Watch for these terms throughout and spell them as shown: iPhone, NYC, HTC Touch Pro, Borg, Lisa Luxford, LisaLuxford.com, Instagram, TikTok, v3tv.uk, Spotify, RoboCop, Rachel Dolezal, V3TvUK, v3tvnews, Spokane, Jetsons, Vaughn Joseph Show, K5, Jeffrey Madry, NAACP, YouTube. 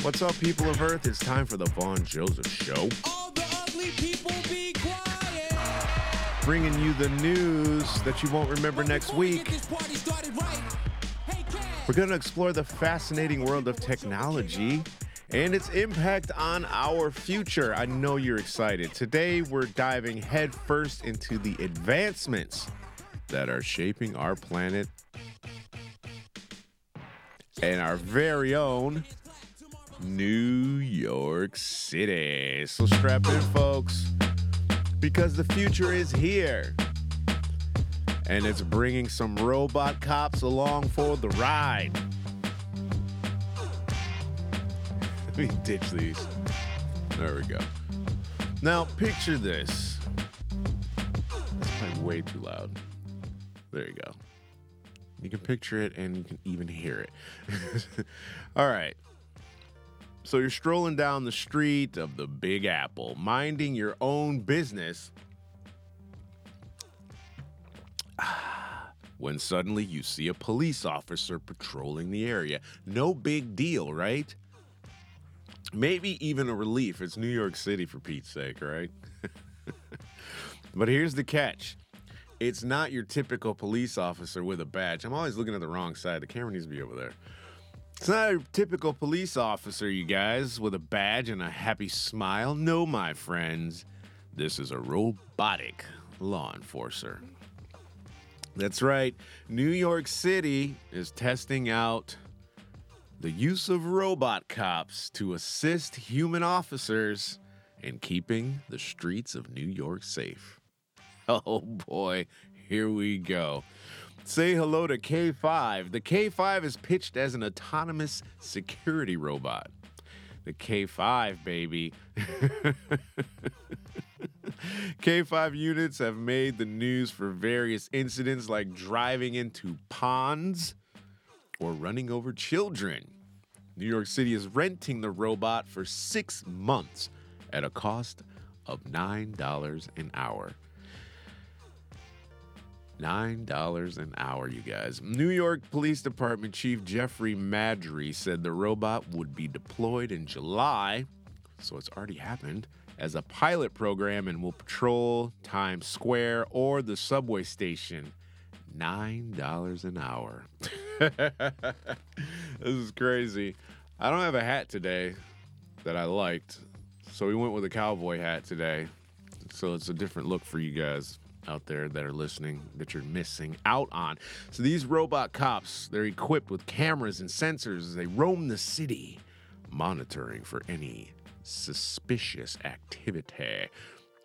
What's up, people of Earth? It's time for the Vaughn Joseph Show. All the ugly people be quiet. Bringing you the news that you won't remember next week. We're going to explore the fascinating world of technology and its impact on our future. I know you're excited. Today, we're diving headfirst into the advancements that are shaping our planet and our very own New York City. So strap in, folks, because the future is here. And it's bringing some robot cops along for the ride. Let me ditch these. There we go. Now, picture this. That's probably way too loud. There you go. You can picture it and you can even hear it. All right. So you're strolling down the street of the Big Apple, minding your own business, when suddenly you see a police officer patrolling the area. No big deal, right? Maybe even a relief. It's New York City, for Pete's sake, right? But here's the catch. It's not your typical police officer with a badge. I'm always looking at the wrong side. The camera needs to be over there. It's not a typical police officer, you guys, with a badge and a happy smile. No, my friends. This is a robotic law enforcer. That's right. New York City is testing out the use of robot cops to assist human officers in keeping the streets of New York safe. Oh boy, here we go. Say hello to K5. The K5 is pitched as an autonomous security robot. The K5, baby. K5 units have made the news for various incidents like driving into ponds or running over children. New York City is renting the robot for 6 months at a cost of $9 an hour. $9 an hour, you guys. New York Police Department Chief Jeffrey Madry said the robot would be deployed in July, so it's already happened, as a pilot program and will patrol Times Square or the subway station. $9 an hour. This is crazy. I don't have a hat today that I liked, so we went with a cowboy hat today. So it's a different look for you guys out there that are listening that you're missing out on. So these robot cops, they're equipped with cameras and sensors as they roam the city, monitoring for any suspicious activity.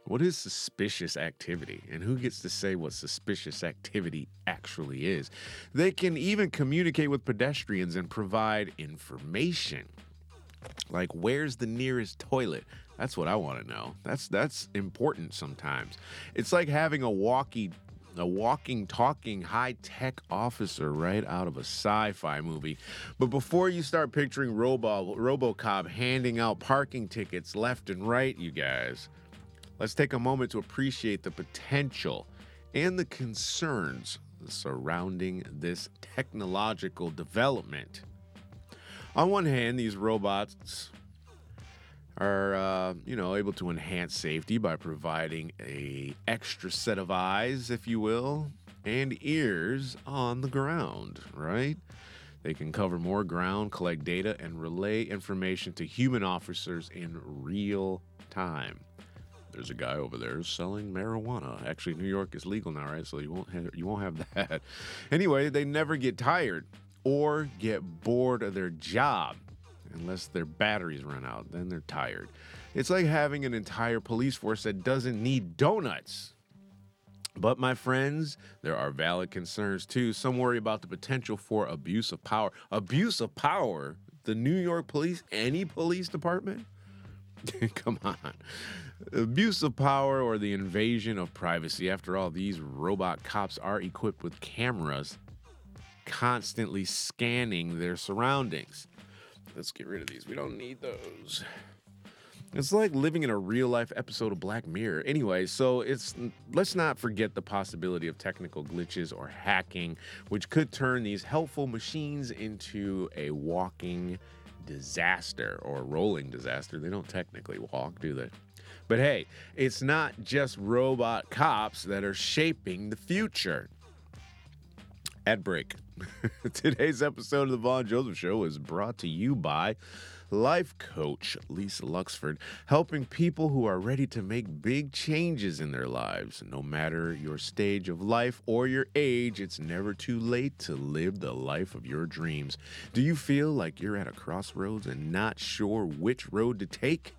What is suspicious activity? And who gets to say what suspicious activity actually is? They can even communicate with pedestrians and provide information. Like, where's the nearest toilet? That's what I want to know. That's important sometimes. It's like having a walking, talking, high-tech officer right out of a sci-fi movie. But before you start picturing RoboCop handing out parking tickets left and right, you guys, let's take a moment to appreciate the potential and the concerns surrounding this technological development. On one hand, these robots are, able to enhance safety by providing an extra set of eyes, if you will, and ears on the ground, right? They can cover more ground, collect data, and relay information to human officers in real time. There's a guy over there selling marijuana. Actually, New York is legal now, right? So you won't have that. Anyway, they never get tired or get bored of their job unless their batteries run out. Then they're tired. It's like having an entire police force that doesn't need donuts. But my friends, there are valid concerns too. Some worry about the potential for abuse of power. Abuse of power? The New York police? Any police department? Come on. Abuse of power or the invasion of privacy. After all, these robot cops are equipped with cameras constantly scanning their surroundings. Let's get rid of these. We don't need those. It's like living in a real-life episode of Black Mirror. Anyway, so let's not forget the possibility of technical glitches or hacking, which could turn these helpful machines into a walking disaster or a rolling disaster. They don't technically walk, do they? But hey, it's not just robot cops that are shaping the future. Ad break. Today's episode of the Vaughn Joseph Show is brought to you by life coach Lisa Luxford, helping people who are ready to make big changes in their lives. No matter your stage of life or your age, it's never too late to live the life of your dreams. Do you feel like you're at a crossroads and not sure which road to take?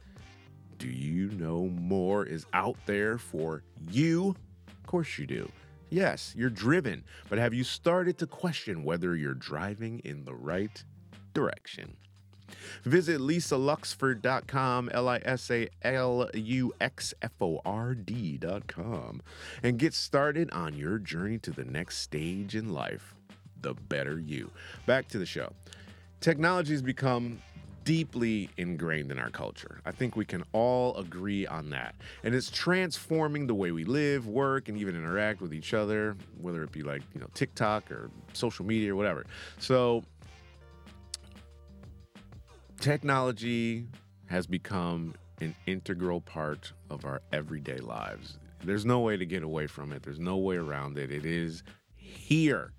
Do you know more is out there for you? Of course you do. Yes, you're driven, but have you started to question whether you're driving in the right direction? Visit LisaLuxford.com, LisaLuxford.com, and get started on your journey to the next stage in life, the better you. Back to the show. Technology has become deeply ingrained in our culture. I think we can all agree on that. And it's transforming the way we live, work, and even interact with each other, whether it be like, TikTok or social media or whatever. So technology has become an integral part of our everyday lives. There's no way to get away from it. There's no way around it. It is here.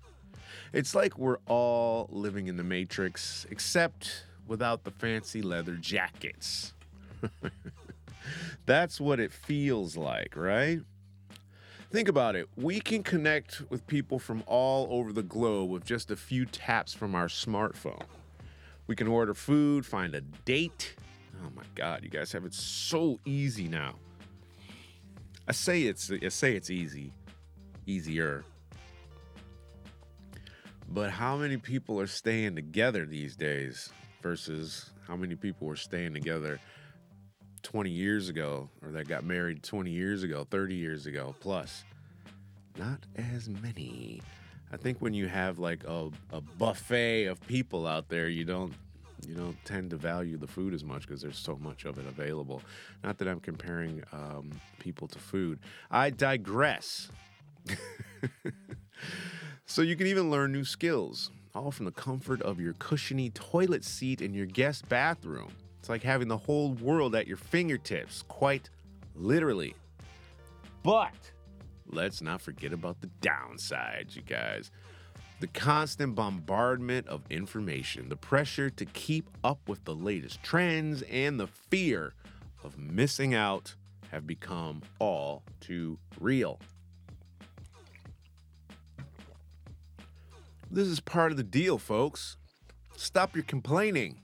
It's like we're all living in the Matrix, except without the fancy leather jackets. That's what it feels like, right? Think about it. We can connect with people from all over the globe with just a few taps from our smartphone. We can order food, find a date. Oh my God, you guys have it so easy now. I say it's easy, easier. But how many people are staying together these days versus how many people were staying together 20 years ago, or that got married 20 years ago, 30 years ago plus? Not as many. I think when you have like a buffet of people out there, you don't tend to value the food as much because there's so much of it available. Not that I'm comparing people to food. I digress. So you can even learn new skills, all from the comfort of your cushiony toilet seat in your guest bathroom. It's like having the whole world at your fingertips, quite literally. But let's not forget about the downsides, you guys. The constant bombardment of information, the pressure to keep up with the latest trends, and the fear of missing out have become all too real. This is part of the deal, folks. Stop your complaining.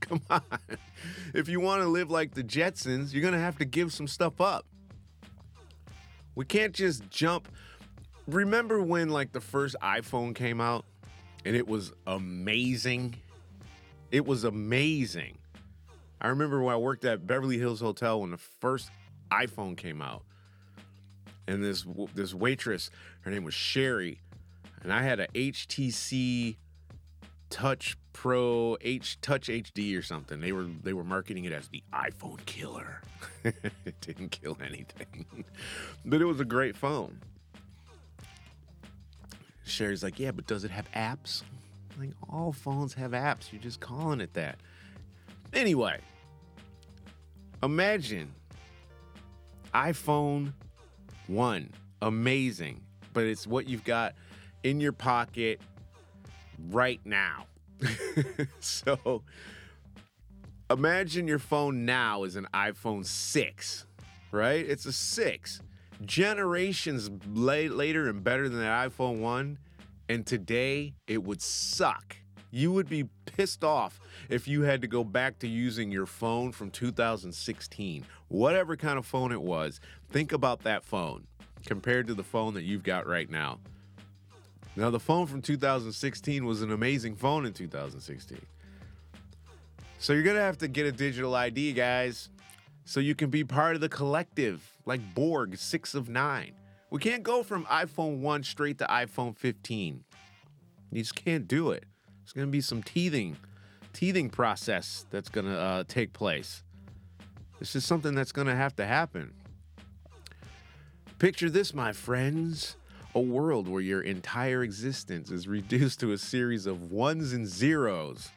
Come on. If you want to live like the Jetsons, you're going to have to give some stuff up. We can't just jump. Remember when like the first iPhone came out and it was amazing? It was amazing. I remember when I worked at Beverly Hills Hotel when the first iPhone came out. And this waitress, her name was Sherry, and I had a HTC Touch Pro, Touch HD or something. They were marketing it as the iPhone killer. It didn't kill anything, but it was a great phone. Sherry's like, yeah, but does it have apps? I'm like, all phones have apps. You're just calling it that. Anyway, imagine iPhone 1, amazing, but it's what you've got in your pocket right now. So imagine your phone now is an iPhone 6, right? It's a 6. Generations later and better than the iPhone 1. And today it would suck. You would be pissed off if you had to go back to using your phone from 2016. Whatever kind of phone it was, think about that phone compared to the phone that you've got right now. Now, the phone from 2016 was an amazing phone in 2016. So you're going to have to get a digital ID, guys, so you can be part of the collective, like Borg, 6 of 9. We can't go from iPhone 1 straight to iPhone 15. You just can't do it. There's going to be some teething process that's going to take place. This is something that's going to have to happen. Picture this, my friends. A world where your entire existence is reduced to a series of ones and zeros.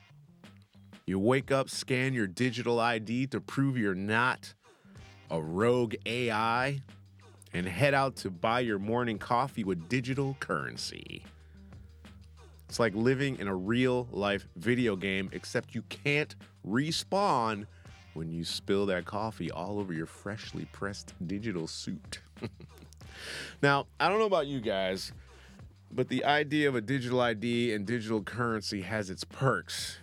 You wake up, scan your digital ID to prove you're not a rogue AI, and head out to buy your morning coffee with digital currency. It's like living in a real-life video game, except you can't respawn when you spill that coffee all over your freshly pressed digital suit. Now, I don't know about you guys, but the idea of a digital ID and digital currency has its perks.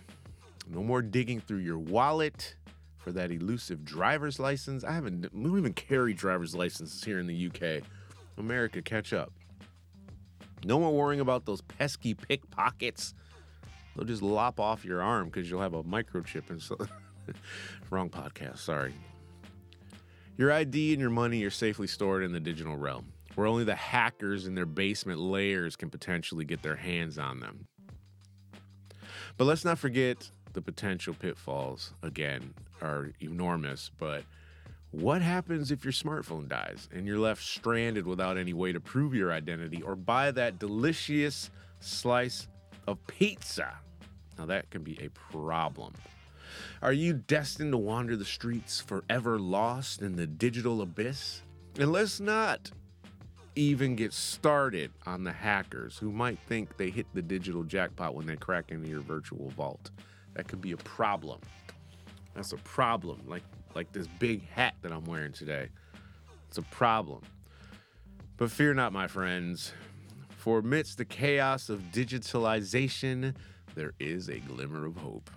No more digging through your wallet for that elusive driver's license. We don't even carry driver's licenses here in the UK. America, catch up. No more worrying about those pesky pickpockets. They'll just lop off your arm because you'll have a microchip and so. Wrong podcast, sorry. Your ID and your money are safely stored in the digital realm, where only the hackers in their basement lairs can potentially get their hands on them. But let's not forget the potential pitfalls, again, are enormous. But what happens if your smartphone dies and you're left stranded without any way to prove your identity or buy that delicious slice of pizza? Now that can be a problem. Are you destined to wander the streets forever lost in the digital abyss? And let's not even get started on the hackers who might think they hit the digital jackpot when they crack into your virtual vault. That could be a problem. That's a problem, like this big hat that I'm wearing today. It's a problem. But fear not, my friends, for amidst the chaos of digitalization, there is a glimmer of hope.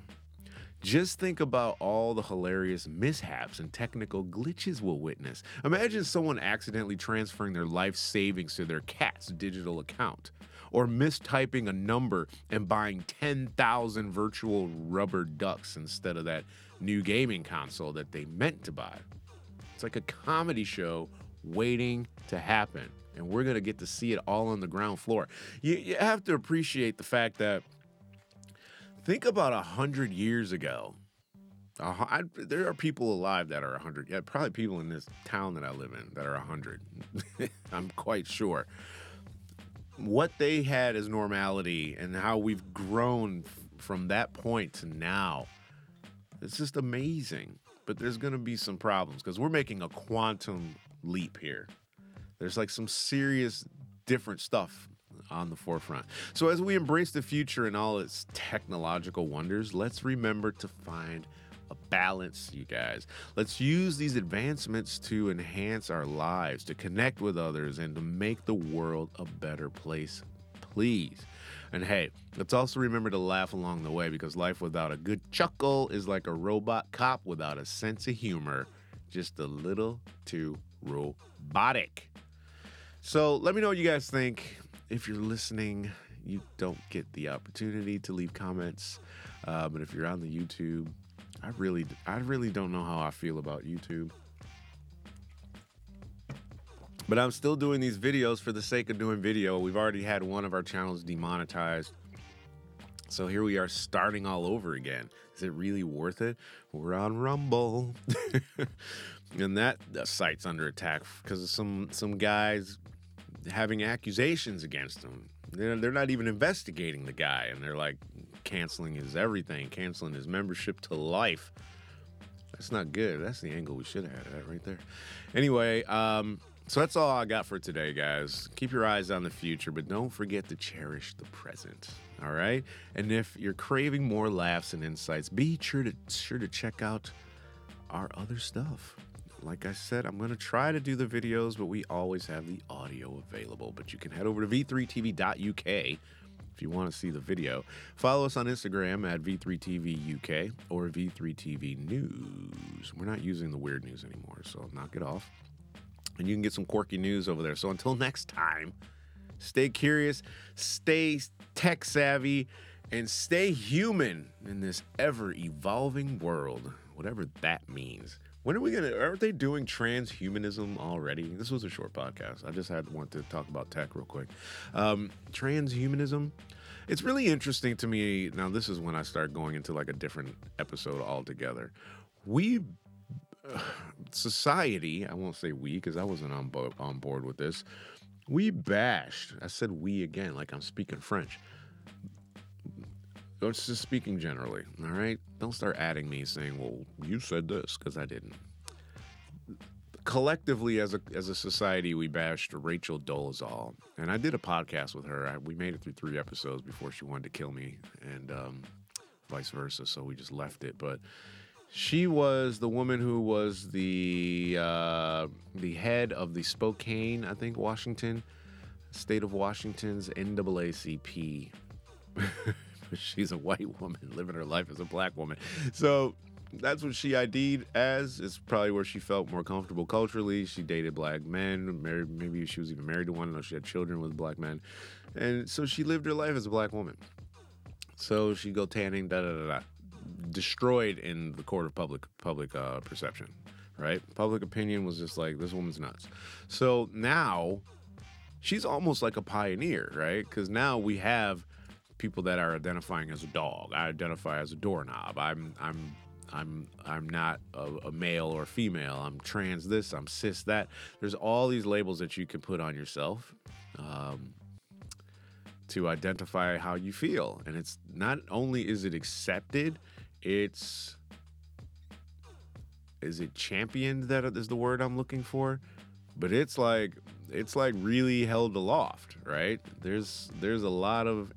Just think about all the hilarious mishaps and technical glitches we'll witness. Imagine someone accidentally transferring their life savings to their cat's digital account, or mistyping a number and buying 10,000 virtual rubber ducks instead of that new gaming console that they meant to buy. It's like a comedy show waiting to happen, and we're going to get to see it all on the ground floor. You have to appreciate the fact that think about 100 years ago. There are people alive that are 100. Yeah, probably people in this town that I live in that are 100. I'm quite sure. What they had as normality and how we've grown from that point to now, it's just amazing. But there's going to be some problems because we're making a quantum leap here. There's like some serious different stuff on the forefront. So as we embrace the future and all its technological wonders, let's remember to find a balance, you guys. Let's use these advancements to enhance our lives, to connect with others, and to make the world a better place, please. And hey, let's also remember to laugh along the way, because life without a good chuckle is like a robot cop without a sense of humor, just a little too robotic. So let me know what you guys think. If you're listening, you don't get the opportunity to leave comments. But if you're on the YouTube, I really don't know how I feel about YouTube. But I'm still doing these videos for the sake of doing video. We've already had one of our channels demonetized. So here we are starting all over again. Is it really worth it? We're on Rumble. And that site's under attack because of some guys having accusations against him. They're not even investigating the guy, and they're like canceling his everything, canceling his membership to life. That's not good. That's the angle we should have had right there. Anyway, so that's all I got for today, guys. Keep your eyes on the future, but don't forget to cherish the present, all right? And if you're craving more laughs and insights, be sure to check out our other stuff. Like I said, I'm going to try to do the videos, but we always have the audio available. But you can head over to v3tv.uk if you want to see the video. Follow us on Instagram at v3tvuk or v3tvnews. We're not using the weird news anymore, so knock it off. And you can get some quirky news over there. So until next time, stay curious, stay tech savvy, and stay human in this ever-evolving world, whatever that means. When are we going to, aren't they doing transhumanism already? This was a short podcast. I just wanted to talk about tech real quick. Transhumanism. It's really interesting to me. Now, this is when I start going into like a different episode altogether. We society, I won't say we because I wasn't on board with this, we bashed. I said we again, like I'm speaking French. It's just speaking generally, all right? Don't start adding me saying, well, you said this, because I didn't. Collectively, as a society, we bashed Rachel Dolezal. And I did a podcast with her. We made it through 3 episodes before she wanted to kill me, and vice versa, so we just left it. But she was the woman who was the head of the Spokane, I think, Washington, state of Washington's NAACP. She's a white woman living her life as a black woman. So that's what she ID'd as. It's probably where she felt more comfortable culturally. She dated black men. Married, maybe she was even married to one. I know she had children with black men. And so she lived her life as a black woman. So she'd go tanning, da-da-da-da. Destroyed in the court of public perception, right? Public opinion was just like, this woman's nuts. So now she's almost like a pioneer, right? Because now we have people that are identifying as a dog. I identify as a doorknob. I'm not a male or female. I'm trans this, I'm cis that. There's all these labels that you can put on yourself to identify how you feel. And it's not only is it accepted, is it championed, that is the word I'm looking for? But it's like really held aloft, right? There's a lot of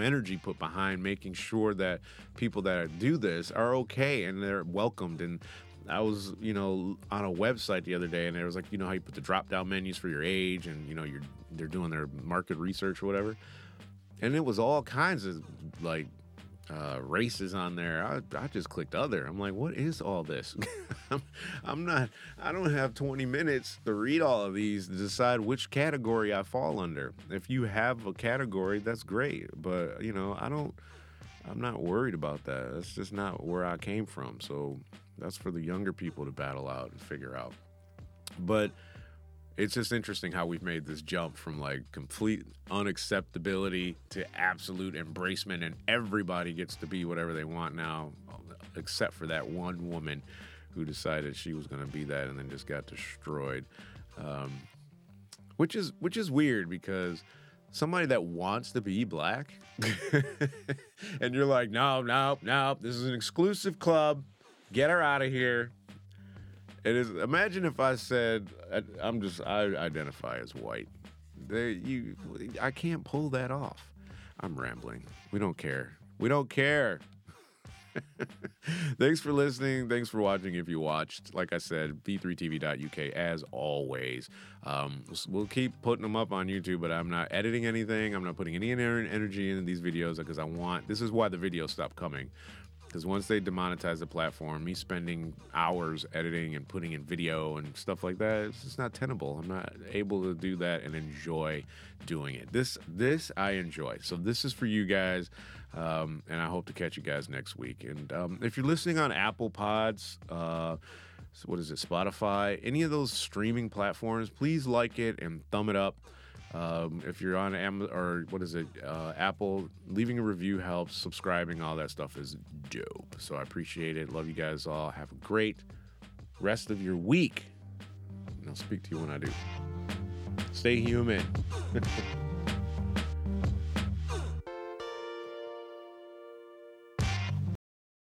energy put behind making sure that people that do this are okay and they're welcomed. And I was, on a website the other day, and it was like, how you put the drop-down menus for your age, and they're doing their market research or whatever, and it was all kinds of races on there. I just clicked other. I'm like, what is all this? I don't have 20 minutes to read all of these to decide which category I fall under. If you have a category, that's great. But, I'm not worried about that. That's just not where I came from. So that's for the younger people to battle out and figure out. But it's just interesting how we've made this jump from complete unacceptability to absolute embracement, and everybody gets to be whatever they want now, except for that one woman who decided she was going to be that and then just got destroyed. Which is weird, because somebody that wants to be black and you're like, no, this is an exclusive club. Get her out of here. It is. Imagine if I said, I identify as white. I can't pull that off. I'm rambling. We don't care. Thanks for listening. Thanks for watching. If you watched, like I said, v3tv.uk as always. We'll keep putting them up on YouTube, but I'm not editing anything. I'm not putting any energy into these videos because this is why the videos stopped coming. Because once they demonetize the platform, me spending hours editing and putting in video and stuff like that, it's just not tenable. I'm not able to do that and enjoy doing it. This I enjoy. So this is for you guys, and I hope to catch you guys next week. And if you're listening on Apple Pods, Spotify, any of those streaming platforms, please like it and thumb it up. If you're on Amazon or Apple, leaving a review helps. Subscribing, all that stuff is dope. So I appreciate it. Love you guys all. Have a great rest of your week. And I'll speak to you when I do. Stay human.